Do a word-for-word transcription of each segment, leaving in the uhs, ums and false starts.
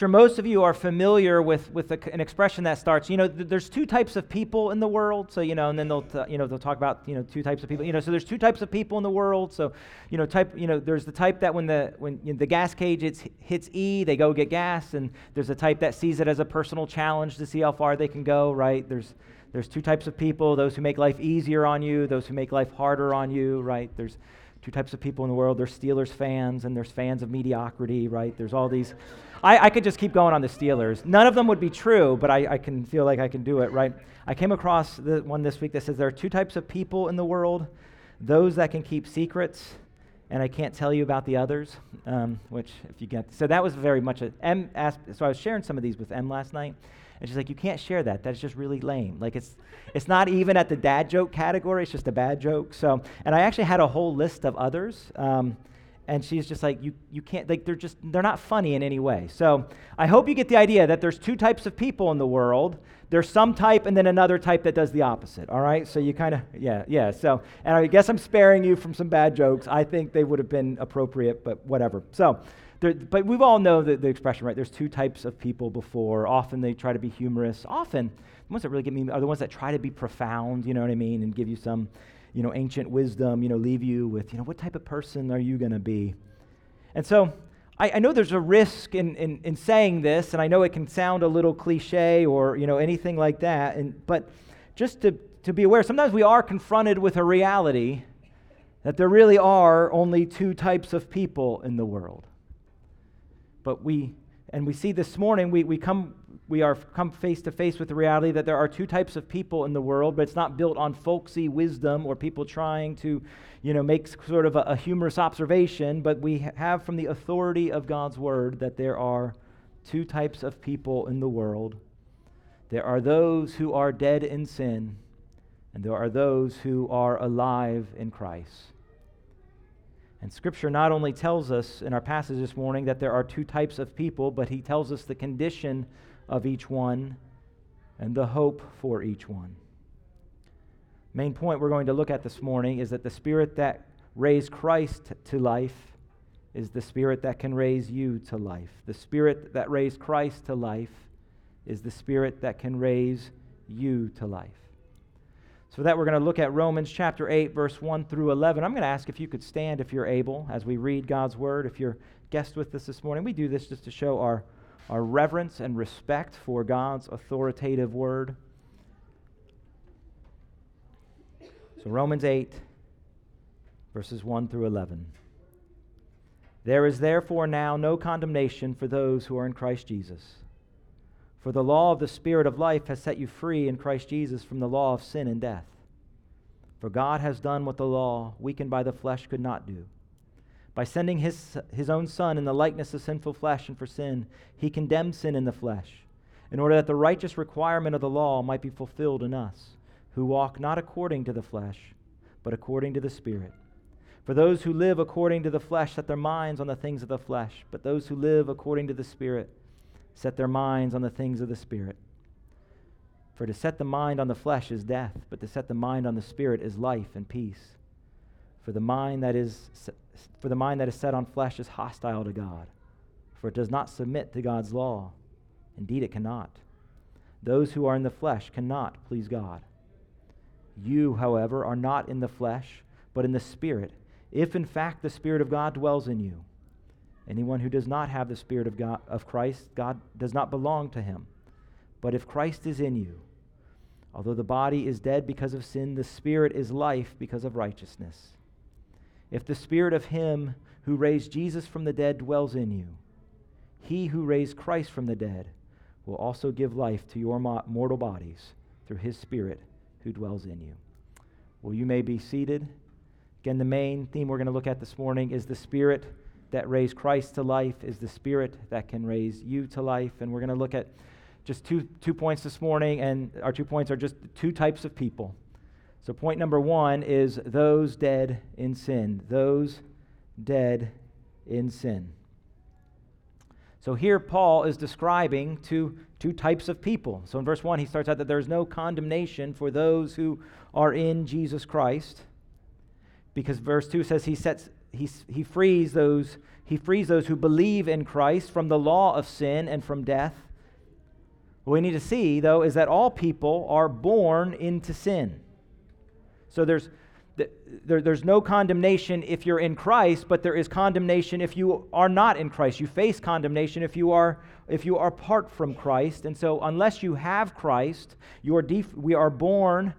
sure most of you are familiar with, with a, an expression that starts, you know, th- there's two types of people in the world. So, you know, and then they'll, t- you know, they'll talk about, you know, two types of people, you know, so there's two types of people in the world. So, you know, type, you know, there's the type that when the, when you know, the gas cage it's, hits E, they go get gas. And there's a type that sees it as a personal challenge to see how far they can go, right? There's, there's two types of people, those who make life easier on you, those who make life harder on you, right? There's two types of people in the world. There's Steelers fans and there's fans of mediocrity, right? There's all these. I, I could just keep going on the Steelers. None of them would be true, but I, I can feel like I can do it, right? I came across the one this week that says there are two types of people in the world, those that can keep secrets, and I can't tell you about the others, um, which if you get. So that was very much a, M asked, so I was sharing some of these with M last night, and she's like, you can't share that. That's just really lame. Like it's it's not even at the dad joke category. It's just a bad joke. So, and I actually had a whole list of others. Um, and she's just like, you you can't, like they're just, they're not funny in any way. So I hope you get the idea that there's two types of people in the world. There's some type and then another type that does the opposite. All right. So you kind of, yeah, yeah. So, and I guess I'm sparing you from some bad jokes. I think they would have been appropriate, but whatever. So. There, but we've all know the, the expression, right? There's two types of people before. Often they try to be humorous. Often, the ones that really get me are the ones that try to be profound, you know what I mean, and give you some, you know, ancient wisdom, you know, leave you with, you know, what type of person are you going to be? And so I, I know there's a risk in, in in saying this, and I know it can sound a little cliche or, you know, anything like that, and but just to, to be aware, sometimes we are confronted with a reality that there really are only two types of people in the world. But we, and we see this morning, we, we come we are come face to face with the reality that there are two types of people in the world, but it's not built on folksy wisdom or people trying to, you know, make sort of a, a humorous observation, but we have from the authority of God's word that there are two types of people in the world. There are those who are dead in sin, and there are those who are alive in Christ. And Scripture not only tells us in our passage this morning that there are two types of people, but he tells us the condition of each one and the hope for each one. Main point we're going to look at this morning is that the Spirit that raised Christ to life is the Spirit that can raise you to life. The Spirit that raised Christ to life is the Spirit that can raise you to life. So that we're going to look at Romans chapter eight, verse one through eleven. I'm going to ask if you could stand if you're able as we read God's word. If you're guest with us this morning, we do this just to show our, our reverence and respect for God's authoritative word. So Romans eight, verses one through eleven. There is therefore now no condemnation for those who are in Christ Jesus. For the law of the Spirit of life has set you free in Christ Jesus from the law of sin and death. For God has done what the law, weakened by the flesh, could not do. By sending his, his own Son in the likeness of sinful flesh and for sin, he condemned sin in the flesh, in order that the righteous requirement of the law might be fulfilled in us, who walk not according to the flesh, but according to the Spirit. For those who live according to the flesh set their minds on the things of the flesh, but those who live according to the Spirit set their minds on the things of the Spirit. For to set the mind on the flesh is death, but to set the mind on the Spirit is life and peace. For the mind that is for the mind that is set on flesh is hostile to God, for it does not submit to God's law. Indeed, it cannot. Those who are in the flesh cannot please God. You, however, are not in the flesh, but in the Spirit, if in fact the Spirit of God dwells in you. Anyone who does not have the Spirit of God, of Christ, God does not belong to him. But if Christ is in you, although the body is dead because of sin, the Spirit is life because of righteousness. If the Spirit of him who raised Jesus from the dead dwells in you, he who raised Christ from the dead will also give life to your mortal bodies through his Spirit who dwells in you. Well, you may be seated. Again, the main theme we're going to look at this morning is the Spirit that raised Christ to life is the Spirit that can raise you to life. And we're going to look at just two two points this morning, and our two points are just two types of people. So point number one is those dead in sin, those dead in sin. So here Paul is describing two, two types of people. So in verse one, he starts out that there is no condemnation for those who are in Jesus Christ, because verse two says he sets he he frees those he frees those who believe in Christ from the law of sin and from death. What we need to see, though, is that all people are born into sin. So there's there, there's no condemnation if you're in Christ, but there is condemnation if you are not in Christ. You face condemnation if you are if you are apart from Christ. And so unless you have Christ, you are def- we are born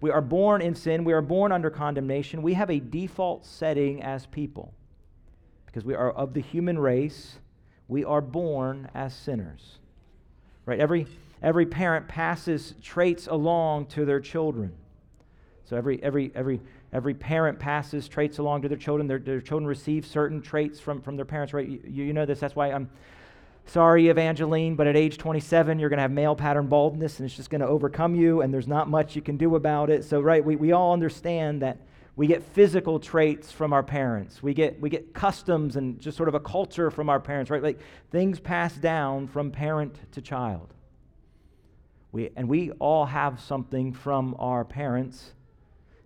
we are born in sin, we are born under condemnation. We have a default setting as people. Because we are of the human race, we are born as sinners. Right? Every every parent passes traits along to their children. So every every every every parent passes traits along to their children. Their, their children receive certain traits from, from their parents, right? You, you know this. That's why I'm sorry, Evangeline, but at age twenty-seven, you're going to have male pattern baldness, and it's just going to overcome you, and there's not much you can do about it. So, right, we, we all understand that we get physical traits from our parents. We get we get customs and just sort of a culture from our parents, right? Like things passed down from parent to child. We and we all have something from our parents.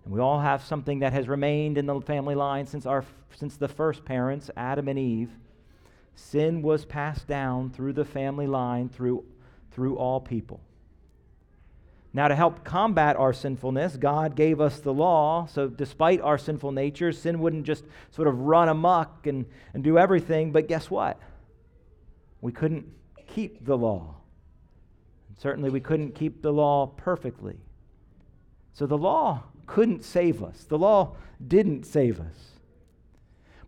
We all have something that has remained in the family line since our since the first parents, Adam and Eve. Sin was passed down through the family line, through, through all people. Now, to help combat our sinfulness, God gave us the law, so despite our sinful nature, sin wouldn't just sort of run amok and, and do everything, but guess what? We couldn't keep the law. And certainly we couldn't keep the law perfectly. So the law couldn't save us. The law didn't save us.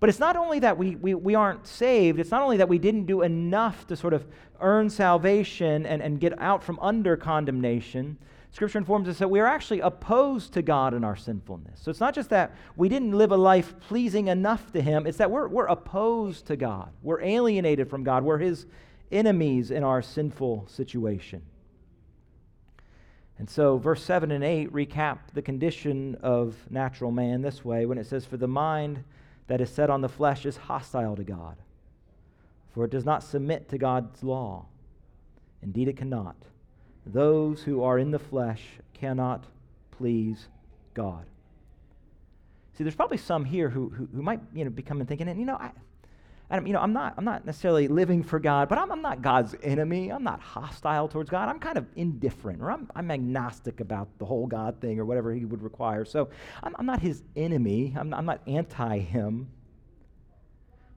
But it's not only that we, we, we aren't saved, it's not only that we didn't do enough to sort of earn salvation and, and get out from under condemnation. Scripture informs us that we are actually opposed to God in our sinfulness. So it's not just that we didn't live a life pleasing enough to Him, it's that we're, we're opposed to God. We're alienated from God. We're His enemies in our sinful situation. And so verse seven and eight recap the condition of natural man this way when it says, "For the mind that is set on the flesh is hostile to God, for it does not submit to God's law. Indeed, it cannot. Those who are in the flesh cannot please God." See, there's probably some here who who, who might you know be coming thinking, and you know, I, Adam, you know, I'm not I'm not necessarily living for God, but I'm, I'm not God's enemy. I'm not hostile towards God. I'm kind of indifferent, or I'm, I'm agnostic about the whole God thing or whatever He would require. So I'm, I'm not His enemy. I'm, I'm not anti Him.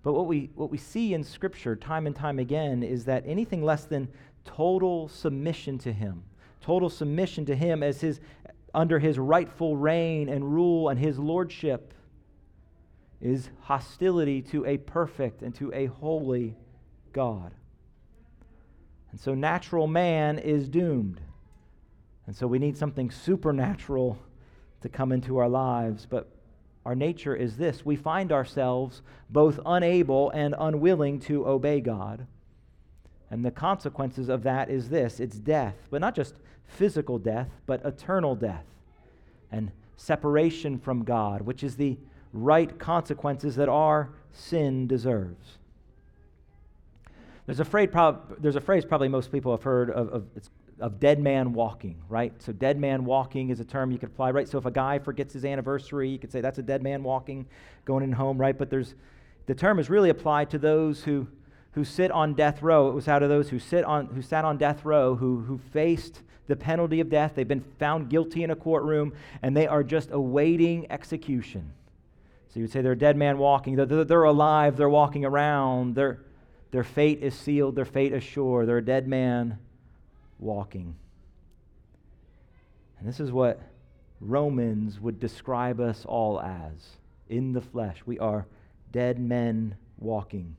But what we what we see in Scripture time and time again is that anything less than total submission to Him, total submission to Him as His under His rightful reign and rule and His lordship, is hostility to a perfect and to a holy God. And so natural man is doomed. And so we need something supernatural to come into our lives. But our nature is this: we find ourselves both unable and unwilling to obey God. And the consequences of that is this: it's death, but not just physical death, but eternal death and separation from God, which is the right consequences that our sin deserves. There's a phrase, prob- there's a phrase probably most people have heard of, of, it's, of dead man walking, right? So dead man walking is a term you could apply, right? So if a guy forgets his anniversary, you could say that's a dead man walking, going in home, right? But there's the term is really applied to those who who sit on death row. It was out of those who sit on who sat on death row, who who faced the penalty of death. They've been found guilty in a courtroom, and they are just awaiting execution. So you would say they're a dead man walking. They're, they're alive. They're walking around. Their, their fate is sealed. Their fate is sure. They're a dead man walking. And this is what Romans would describe us all as. In the flesh, we are dead men walking.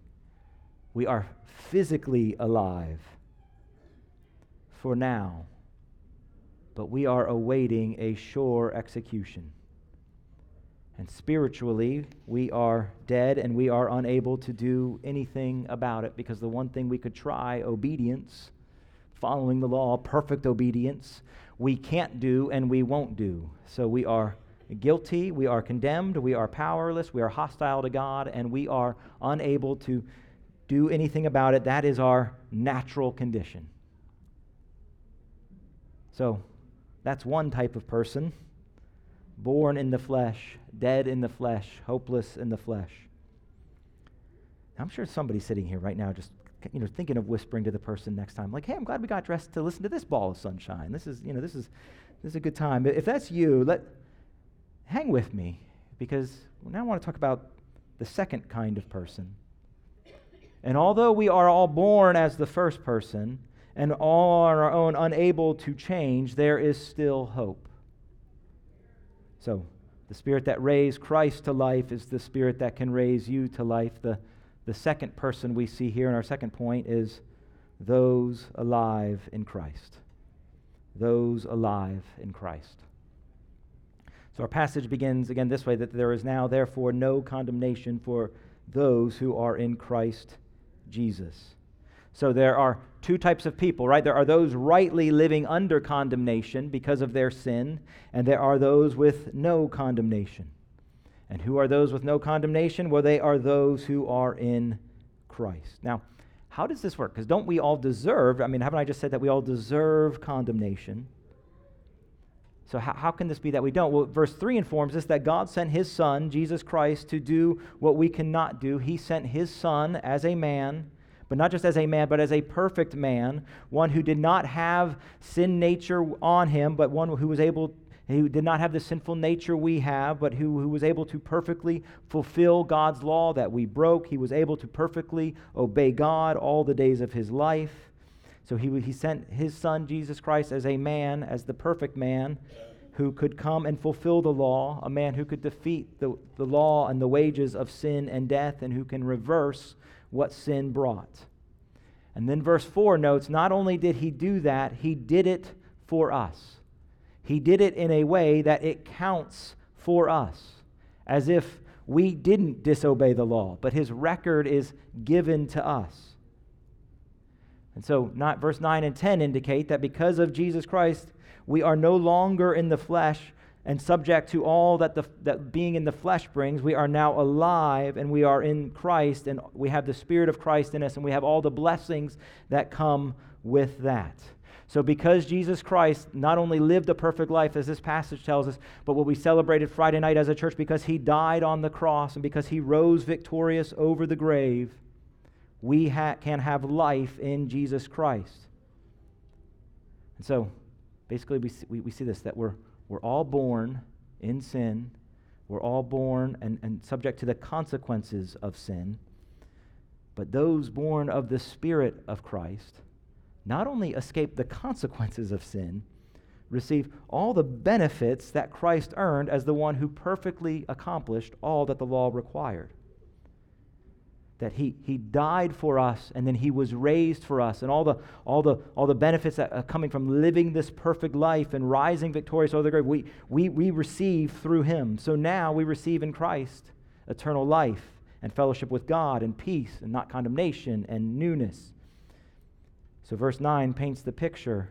We are physically alive for now, but we are awaiting a sure execution. And spiritually, we are dead and we are unable to do anything about it, because the one thing we could try, obedience, following the law, perfect obedience, we can't do and we won't do. So we are guilty, we are condemned, we are powerless, we are hostile to God, and we are unable to do anything about it. That is our natural condition. So that's one type of person. Born in the flesh, dead in the flesh, hopeless in the flesh. I'm sure somebody sitting here right now just, you know, thinking of whispering to the person next time, like, hey, I'm glad we got dressed to listen to this ball of sunshine. This is, you know, this is, this is a good time. If that's you, let hang with me, because now I want to talk about the second kind of person. And although we are all born as the first person, and all on our own unable to change, there is still hope. So, the Spirit that raised Christ to life is the Spirit that can raise you to life. The, the second person we see here in our second point is those alive in Christ. Those alive in Christ. So our passage begins again this way, that there is now therefore no condemnation for those who are in Christ Jesus. So there are two types of people, right? There are those rightly living under condemnation because of their sin, and there are those with no condemnation. And who are those with no condemnation? Well, they are those who are in Christ. Now, how does this work? Because don't we all deserve, I mean, haven't I just said that we all deserve condemnation? So how, how can this be that we don't? Well, verse three informs us that God sent His Son, Jesus Christ, to do what we cannot do. He sent His Son as a man, but not just as a man, but as a perfect man, one who did not have sin nature on him, but one who was able, who did not have the sinful nature we have, but who, who was able to perfectly fulfill God's law that we broke. He was able to perfectly obey God all the days of his life. So he, he sent his son, Jesus Christ, as a man, as the perfect man, who could come and fulfill the law, a man who could defeat the, the law and the wages of sin and death, and who can reverse what sin brought. And then verse four notes, not only did he do that, he did it for us. He did it in a way that it counts for us, as if we didn't disobey the law, but his record is given to us. And so not, verse nine and ten indicate that because of Jesus Christ, we are no longer in the flesh and subject to all that the that being in the flesh brings. We are now alive, and we are in Christ, and we have the Spirit of Christ in us, and we have all the blessings that come with that. So because Jesus Christ not only lived a perfect life, as this passage tells us, but what we celebrated Friday night as a church, because he died on the cross and because he rose victorious over the grave, we ha- can have life in Jesus Christ. And so, basically, we see, we, we see this, that we're, we're all born in sin. We're all born and, and subject to the consequences of sin. But those born of the Spirit of Christ not only escape the consequences of sin, receive all the benefits that Christ earned as the one who perfectly accomplished all that the law required. That he, he died for us, and then he was raised for us, and all the all the all the benefits that are coming from living this perfect life and rising victorious over the grave, we we we receive through him. So now we receive in Christ eternal life and fellowship with God and peace and not condemnation and newness. So verse nine paints the picture.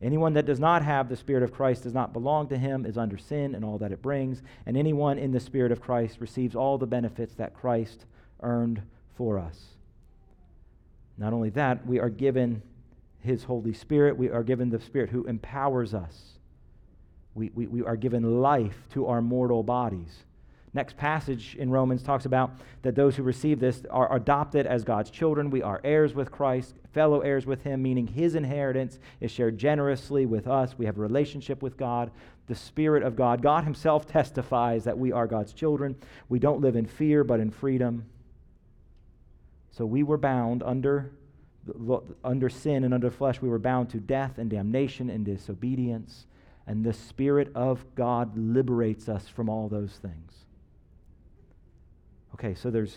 Anyone that does not have the Spirit of Christ does not belong to him, is under sin and all that it brings, and anyone in the Spirit of Christ receives all the benefits that Christ earned for us. Not only that, we are given His Holy Spirit. We are given the Spirit who empowers us. We, we, we are given life to our mortal bodies. Next passage in Romans talks about that those who receive this are adopted as God's children. We are heirs with Christ, fellow heirs with Him, meaning His inheritance is shared generously with us. We have a relationship with God, the Spirit of God. God Himself testifies that we are God's children. We don't live in fear, but in freedom. So we were bound under, under sin and under flesh. We were bound to death and damnation and disobedience. And the Spirit of God liberates us from all those things. Okay, so there's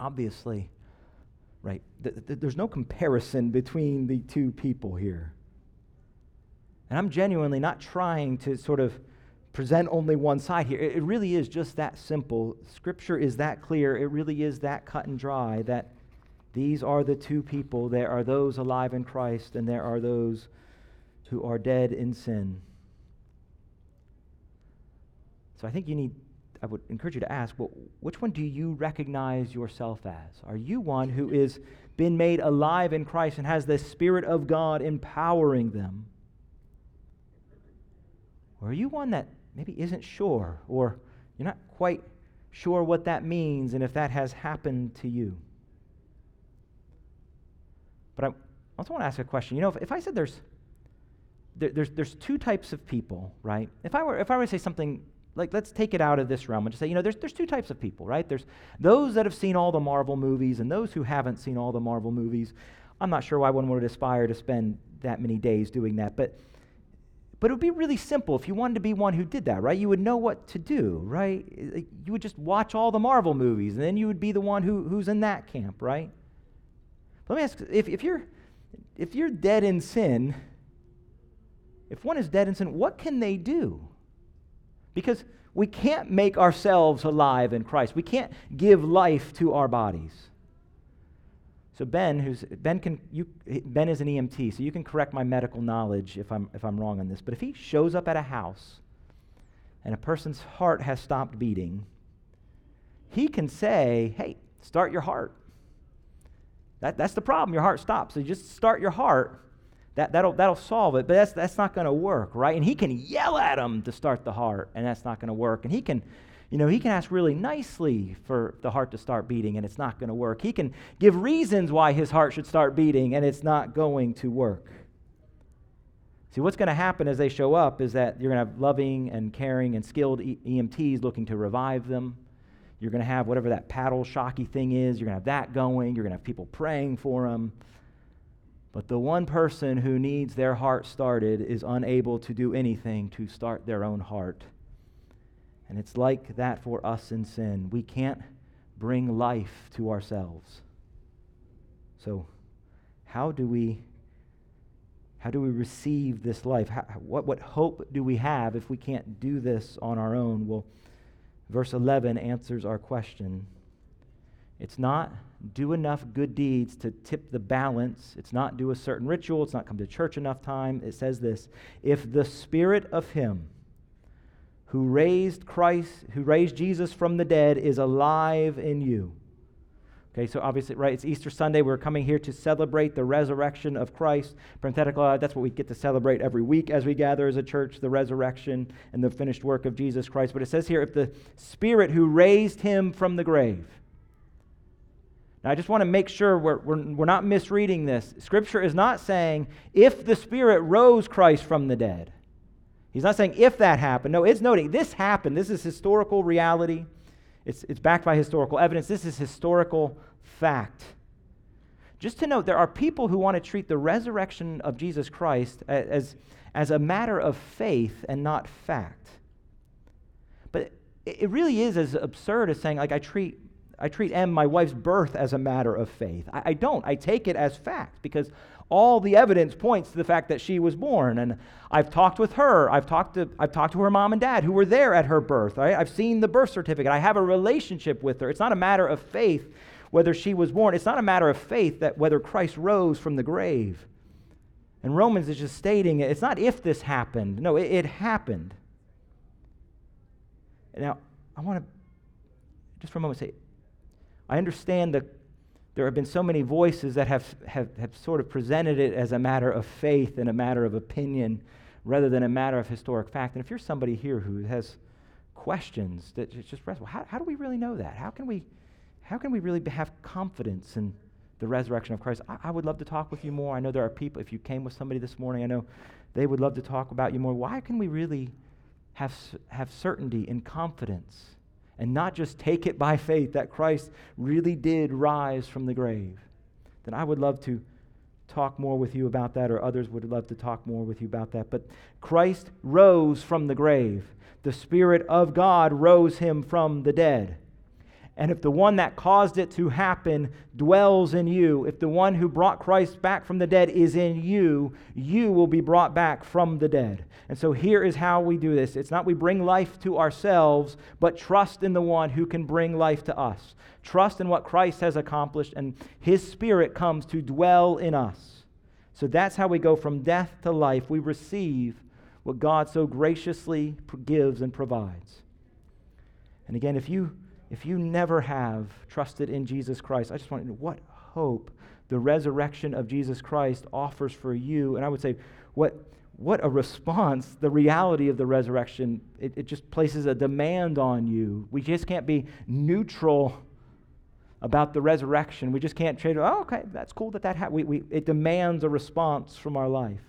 obviously, right, th- th- there's no comparison between the two people here. And I'm genuinely not trying to sort of present only one side here. It really is just that simple. Scripture is that clear. It really is that cut and dry, that these are the two people. There are those alive in Christ, and there are those who are dead in sin. So I think you need, I would encourage you to ask, well, which one do you recognize yourself as? Are you one who is been made alive in Christ and has the Spirit of God empowering them? Or are you one that maybe isn't sure, or you're not quite sure what that means and if that has happened to you. But I also want to ask a question. You know, if, if I said there's there, there's there's two types of people, right? If I were if I were to say something like, let's take it out of this realm and just say, you know, there's there's two types of people, right? There's those that have seen all the Marvel movies and those who haven't seen all the Marvel movies. I'm not sure why one would aspire to spend that many days doing that, but but it would be really simple if you wanted to be one who did that, right? You would know what to do, right? You would just watch all the Marvel movies, and then you would be the one who who's in that camp, right? But let me ask, if if you're if you're dead in sin, if one is dead in sin, what can they do? Because we can't make ourselves alive in Christ. We can't give life to our bodies. So Ben, who's Ben can you Ben is an E M T, so you can correct my medical knowledge if I'm if I'm wrong on this. But if he shows up at a house and a person's heart has stopped beating, he can say, "Hey, start your heart. That that's the problem. Your heart stops. So you just start your heart. That that'll that'll solve it." But that's that's not going to work, right? And he can yell at him to start the heart, and that's not going to work. And he can You know, he can ask really nicely for the heart to start beating, and it's not going to work. He can give reasons why his heart should start beating, and it's not going to work. See, what's going to happen as they show up is that you're going to have loving and caring and skilled E M Ts looking to revive them. You're going to have whatever that paddle shocky thing is. You're going to have that going. You're going to have people praying for them. But the one person who needs their heart started is unable to do anything to start their own heart. And it's like that for us in sin. We can't bring life to ourselves. So how do we how do we receive this life? How, what, what hope do we have if we can't do this on our own? Well, verse eleven answers our question. It's not do enough good deeds to tip the balance. It's not do a certain ritual. It's not come to church enough time. It says this, if the Spirit of Him who raised Christ, who raised Jesus from the dead, is alive in you. Okay, so obviously, right, it's Easter Sunday. We're coming here to celebrate the resurrection of Christ. Parenthetical, that's what we get to celebrate every week as we gather as a church, the resurrection and the finished work of Jesus Christ. But it says here, if the Spirit who raised Him from the grave. Now, I just want to make sure we're, we're, we're not misreading this. Scripture is not saying, if the Spirit rose Christ from the dead. He's not saying if that happened. No, it's noting this happened. This is historical reality. It's, it's backed by historical evidence. This is historical fact. Just to note, there are people who want to treat the resurrection of Jesus Christ as, as a matter of faith and not fact. But it, it really is as absurd as saying, like, I treat I treat M, my wife's birth, as a matter of faith. I, I don't. I take it as fact because all the evidence points to the fact that she was born. And I've talked with her. I've talked to I've talked to her mom and dad who were there at her birth. Right? I've seen the birth certificate. I have a relationship with her. It's not a matter of faith whether she was born. It's not a matter of faith that whether Christ rose from the grave. And Romans is just stating it. It's not if this happened. No, it, it happened. Now, I want to just for a moment say, I understand that there have been so many voices that have, have, have sort of presented it as a matter of faith and a matter of opinion rather than a matter of historic fact. And if you're somebody here who has questions that just rest, well, how, how do we really know that? How can we, how can we really have confidence in the resurrection of Christ? I, I would love to talk with you more. I know there are people, if you came with somebody this morning, I know they would love to talk about you more. Why can we really have, have certainty and confidence? And not just take it by faith that Christ really did rise from the grave, then I would love to talk more with you about that, or others would love to talk more with you about that. But Christ rose from the grave. The Spirit of God rose Him from the dead. And if the one that caused it to happen dwells in you, if the one who brought Christ back from the dead is in you, you will be brought back from the dead. And so here is how we do this. It's not we bring life to ourselves, but trust in the one who can bring life to us. Trust in what Christ has accomplished, and His Spirit comes to dwell in us. So that's how we go from death to life. We receive what God so graciously gives and provides. And again, if you... If you never have trusted in Jesus Christ, I just want to know what hope the resurrection of Jesus Christ offers for you. And I would say, what what a response. The reality of the resurrection, it, it just places a demand on you. We just can't be neutral about the resurrection. We just can't trade, oh, okay, that's cool that that happened. We, we, it demands a response from our life.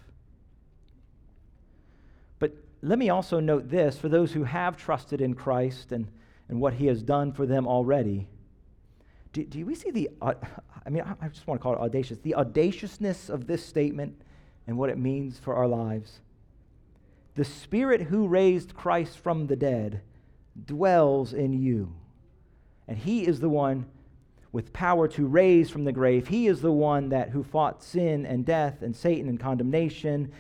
But let me also note this, for those who have trusted in Christ and, and what he has done for them already, do, do we see the, uh, I mean, I just want to call it audacious, the audaciousness of this statement and what it means for our lives. The Spirit who raised Christ from the dead dwells in you. And he is the one with power to raise from the grave. He is the one that who fought sin and death and Satan and condemnation.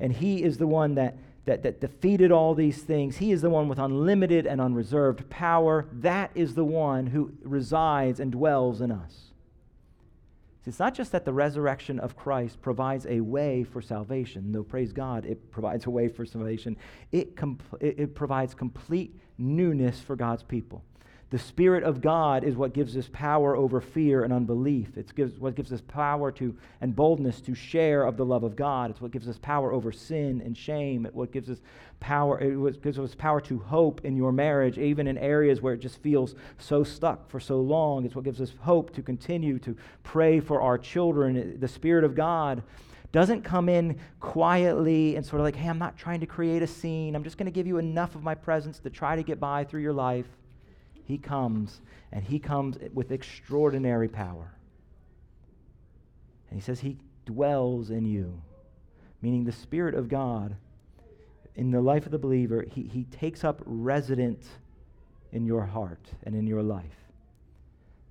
And he is the one that, that, that defeated all these things. He is the one with unlimited and unreserved power. That is the one who resides and dwells in us. It's not just that the resurrection of Christ provides a way for salvation, though, praise God, it provides a way for salvation. It, com- it, it provides complete newness for God's people. The Spirit of God is what gives us power over fear and unbelief. It's gives, what gives us power to and boldness to share of the love of God. It's what gives us power over sin and shame. It what gives us power. It gives us power to hope in your marriage, even in areas where it just feels so stuck for so long. It's what gives us hope to continue to pray for our children. The Spirit of God doesn't come in quietly and sort of like, hey, I'm not trying to create a scene. I'm just going to give you enough of my presence to try to get by through your life. He comes, and he comes with extraordinary power. And he says he dwells in you, meaning the Spirit of God, in the life of the believer, he, he takes up residence in your heart and in your life.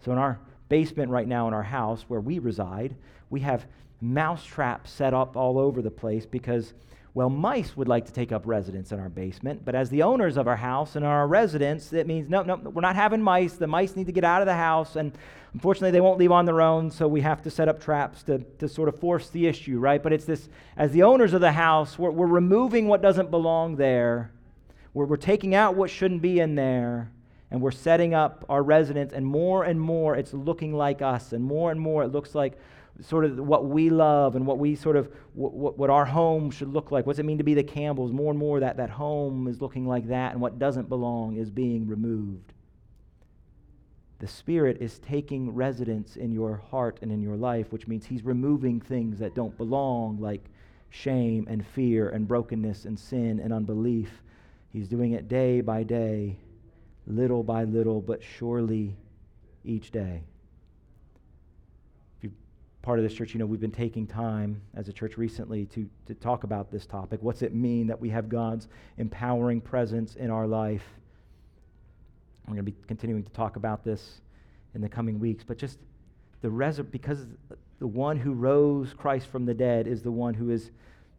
So in our basement right now in our house where we reside, we have mousetraps set up all over the place because, well, mice would like to take up residence in our basement, but as the owners of our house and our residents, it means, no, no, we're not having mice. The mice need to get out of the house, and unfortunately, they won't leave on their own, so we have to set up traps to, to sort of force the issue, right? But it's this, as the owners of the house, we're, we're removing what doesn't belong there. We're, we're taking out what shouldn't be in there, and we're setting up our residence, and more and more, it's looking like us, and more and more, it looks like sort of what we love and what we sort of, what, what our home should look like. What's it mean to be the Campbells? More and more that, that home is looking like that, and what doesn't belong is being removed. The Spirit is taking residence in your heart and in your life, which means he's removing things that don't belong, like shame and fear and brokenness and sin and unbelief. He's doing it day by day, little by little, but surely each day. Part of this church, you know, we've been taking time as a church recently to, to talk about this topic. What's it mean that we have God's empowering presence in our life? We're going to be continuing to talk about this in the coming weeks, but just the resur- because the one who rose Christ from the dead is the one who is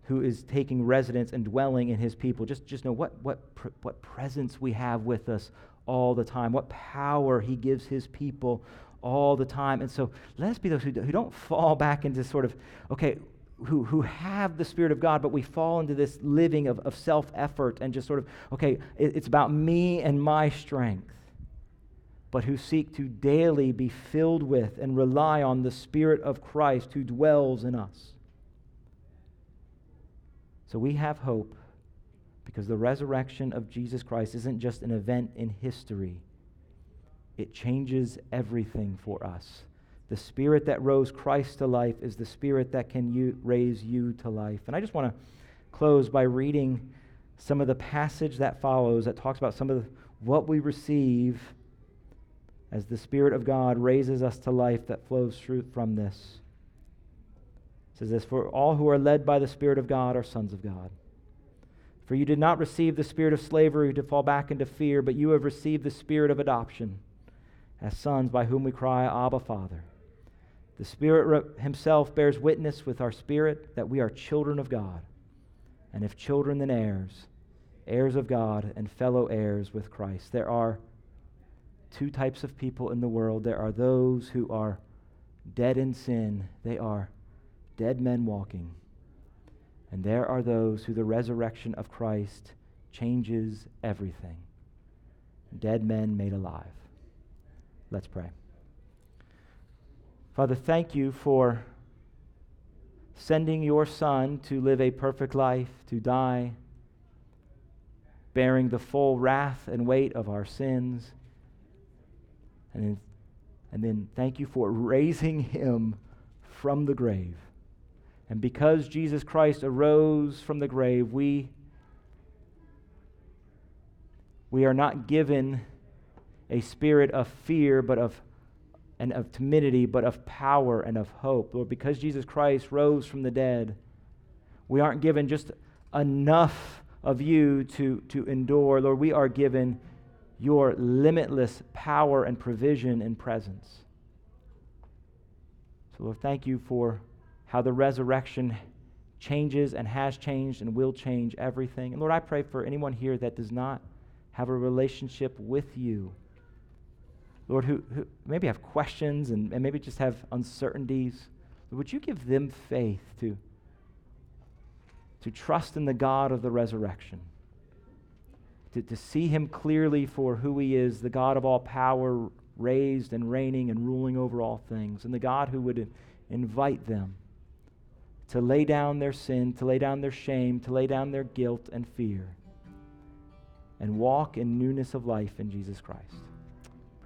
who is taking residence and dwelling in his people. Just just know what what pr- what presence we have with us all the time. What power he gives his people all the time. And so let us be those who, who don't fall back into sort of, okay, who who have the Spirit of God, but we fall into this living of, of self-effort and just sort of, okay, it, it's about me and my strength, but who seek to daily be filled with and rely on the Spirit of Christ who dwells in us. So we have hope because the resurrection of Jesus Christ isn't just an event in history. It changes everything for us. The Spirit that rose Christ to life is the Spirit that can you, raise you to life. And I just want to close by reading some of the passage that follows that talks about some of the, what we receive as the Spirit of God raises us to life that flows through from this. It says this, "For all who are led by the Spirit of God are sons of God. For you did not receive the spirit of slavery to fall back into fear, but you have received the Spirit of adoption, as sons by whom we cry, Abba, Father. The Spirit himself bears witness with our spirit that we are children of God, and if children, then heirs, heirs of God and fellow heirs with Christ." There are two types of people in the world. There are those who are dead in sin. They are dead men walking. And there are those who the resurrection of Christ changes everything. Dead men made alive. Let's pray. Father, thank you for sending your Son to live a perfect life, to die, bearing the full wrath and weight of our sins. And then, and then thank you for raising him from the grave. And because Jesus Christ arose from the grave, we, we are not given a spirit of fear, but of and of timidity, but of power and of hope. Lord, because Jesus Christ rose from the dead, we aren't given just enough of you to, to endure. Lord, we are given your limitless power and provision and presence. So Lord, thank you for how the resurrection changes and has changed and will change everything. And Lord, I pray for anyone here that does not have a relationship with you, Lord, who, who maybe have questions and, and maybe just have uncertainties. Would you give them faith to, to trust in the God of the resurrection, to, to see him clearly for who he is, the God of all power, raised and reigning and ruling over all things, and the God who would invite them to lay down their sin, to lay down their shame, to lay down their guilt and fear, and walk in newness of life in Jesus Christ.